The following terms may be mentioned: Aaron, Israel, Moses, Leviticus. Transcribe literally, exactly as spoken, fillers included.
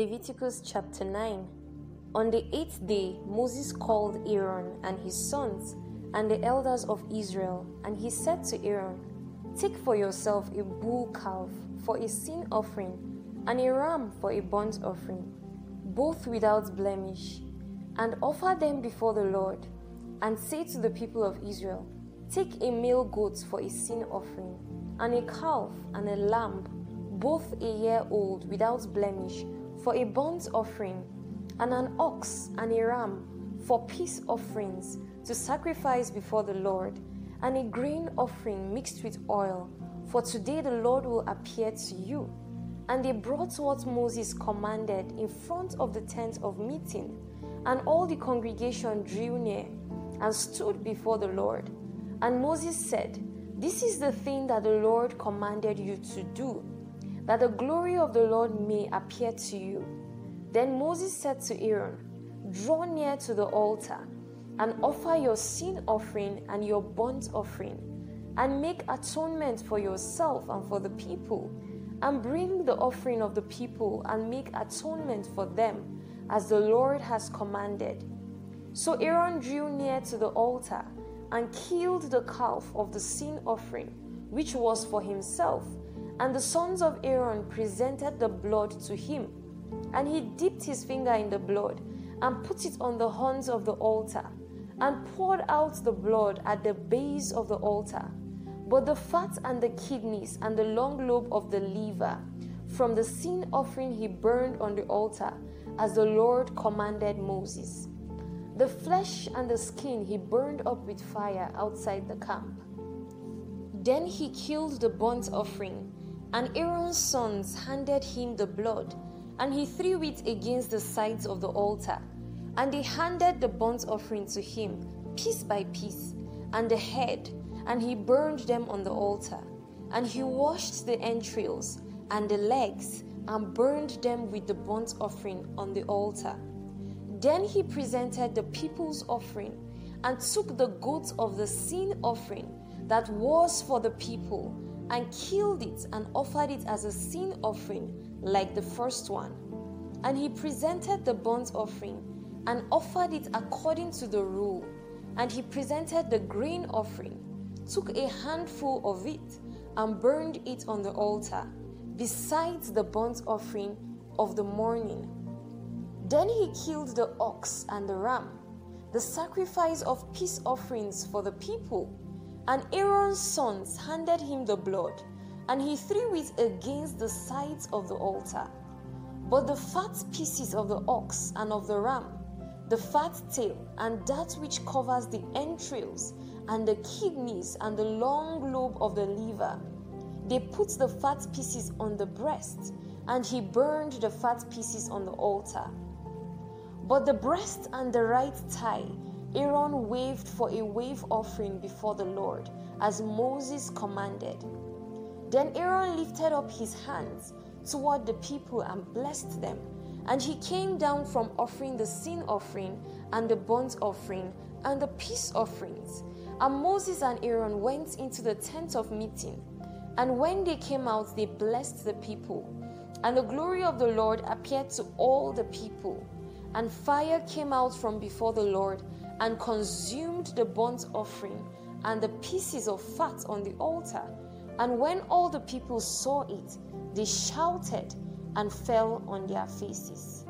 Leviticus chapter nine. On the eighth day, Moses called Aaron and his sons and the elders of Israel, and he said to Aaron, "Take for yourself a bull calf for a sin offering and a ram for a burnt offering, both without blemish, and offer them before the Lord, and say to the people of Israel, take a male goat for a sin offering, and a calf and a lamb, both a year old without blemish, for a burnt offering, and an ox and a ram for peace offerings to sacrifice before the Lord, and a grain offering mixed with oil, for today the Lord will appear to you." And they brought what Moses commanded in front of the tent of meeting, and all the congregation drew near and stood before the Lord. And Moses said, "This is the thing that the Lord commanded you to do, that the glory of the Lord may appear to you." Then Moses said to Aaron, "Draw near to the altar and offer your sin offering and your burnt offering, and make atonement for yourself and for the people, and bring the offering of the people and make atonement for them, as the Lord has commanded." So Aaron drew near to the altar and killed the calf of the sin offering, which was for himself, and the sons of Aaron presented the blood to him. And he dipped his finger in the blood and put it on the horns of the altar, and poured out the blood at the base of the altar. But the fat and the kidneys and the long lobe of the liver from the sin offering he burned on the altar, as the Lord commanded Moses. The flesh and the skin he burned up with fire outside the camp. Then he killed the burnt offering, and Aaron's sons handed him the blood, and he threw it against the sides of the altar. And they handed the burnt offering to him, piece by piece, and the head, and he burned them on the altar. And he washed the entrails and the legs, and burned them with the burnt offering on the altar. Then he presented the people's offering, and took the goat of the sin offering that was for the people, and killed it and offered it as a sin offering, like the first one. And he presented the burnt offering and offered it according to the rule. And he presented the grain offering, took a handful of it, and burned it on the altar, besides the burnt offering of the morning. Then he killed the ox and the ram, the sacrifice of peace offerings for the people. And Aaron's sons handed him the blood, and he threw it against the sides of the altar. But the fat pieces of the ox and of the ram, the fat tail, and that which covers the entrails, and the kidneys, and the long lobe of the liver, they put the fat pieces on the breast, and he burned the fat pieces on the altar. But the breast and the right thigh Aaron waved for a wave offering before the Lord, as Moses commanded. Then Aaron lifted up his hands toward the people and blessed them. And he came down from offering the sin offering and the burnt offering and the peace offerings. And Moses and Aaron went into the tent of meeting. And when they came out, they blessed the people. And the glory of the Lord appeared to all the people. And fire came out from before the Lord and consumed the burnt offering and the pieces of fat on the altar. And when all the people saw it, they shouted and fell on their faces.